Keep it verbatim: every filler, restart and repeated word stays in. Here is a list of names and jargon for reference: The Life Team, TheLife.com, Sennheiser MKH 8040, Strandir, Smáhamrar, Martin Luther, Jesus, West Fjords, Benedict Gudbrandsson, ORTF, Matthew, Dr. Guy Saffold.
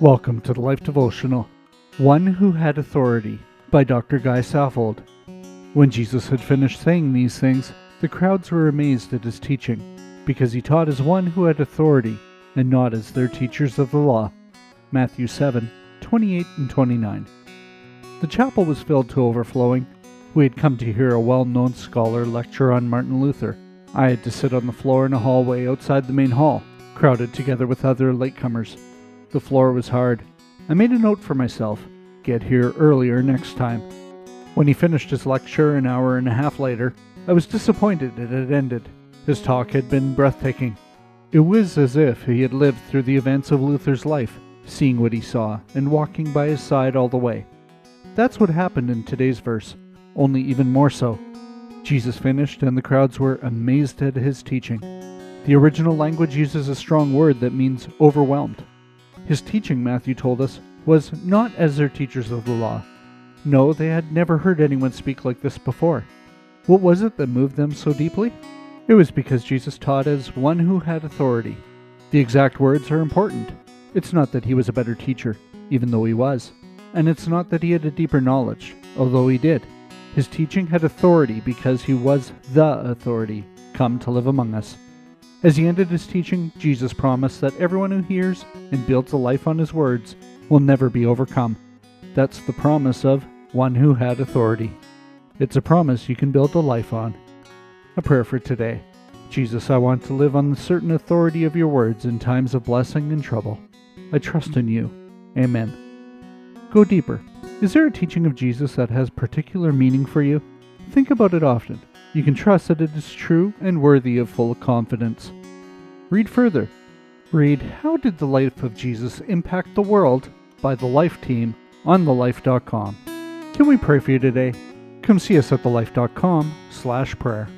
Welcome to the Life Devotional, One Who Had Authority, by Doctor Guy Saffold. When Jesus had finished saying these things, the crowds were amazed at his teaching, because he taught as one who had authority, and not as their teachers of the law. Matthew seven, twenty-eight and twenty-nine. The chapel was filled to overflowing. We had come to hear a well-known scholar lecture on Martin Luther. I had to sit on the floor in a hallway outside the main hall, crowded together with other latecomers. The floor was hard. I made a note for myself, get here earlier next time. When he finished his lecture an hour and a half later, I was disappointed it had ended. His talk had been breathtaking. It was as if he had lived through the events of Luther's life, seeing what he saw, and walking by his side all the way. That's what happened in today's verse, only even more so. Jesus finished, and the crowds were amazed at his teaching. The original language uses a strong word that means overwhelmed. His teaching, Matthew told us, was not as their teachers of the law. No, they had never heard anyone speak like this before. What was it that moved them so deeply? It was because Jesus taught as one who had authority. The exact words are important. It's not that he was a better teacher, even though he was. And it's not that he had a deeper knowledge, although he did. His teaching had authority because he was the authority come to live among us. As he ended his teaching, Jesus promised that everyone who hears and builds a life on his words will never be overcome. That's the promise of one who had authority. It's a promise you can build a life on. A prayer for today. Jesus, I want to live on the certain authority of your words in times of blessing and trouble. I trust in you. Amen. Go deeper. Is there a teaching of Jesus that has particular meaning for you? Think about it often. You can trust that it is true and worthy of full confidence. Read further. Read How Did the Life of Jesus Impact the World by The Life Team on the life dot com. Can we pray for you today? Come see us at the life dot com slash prayer.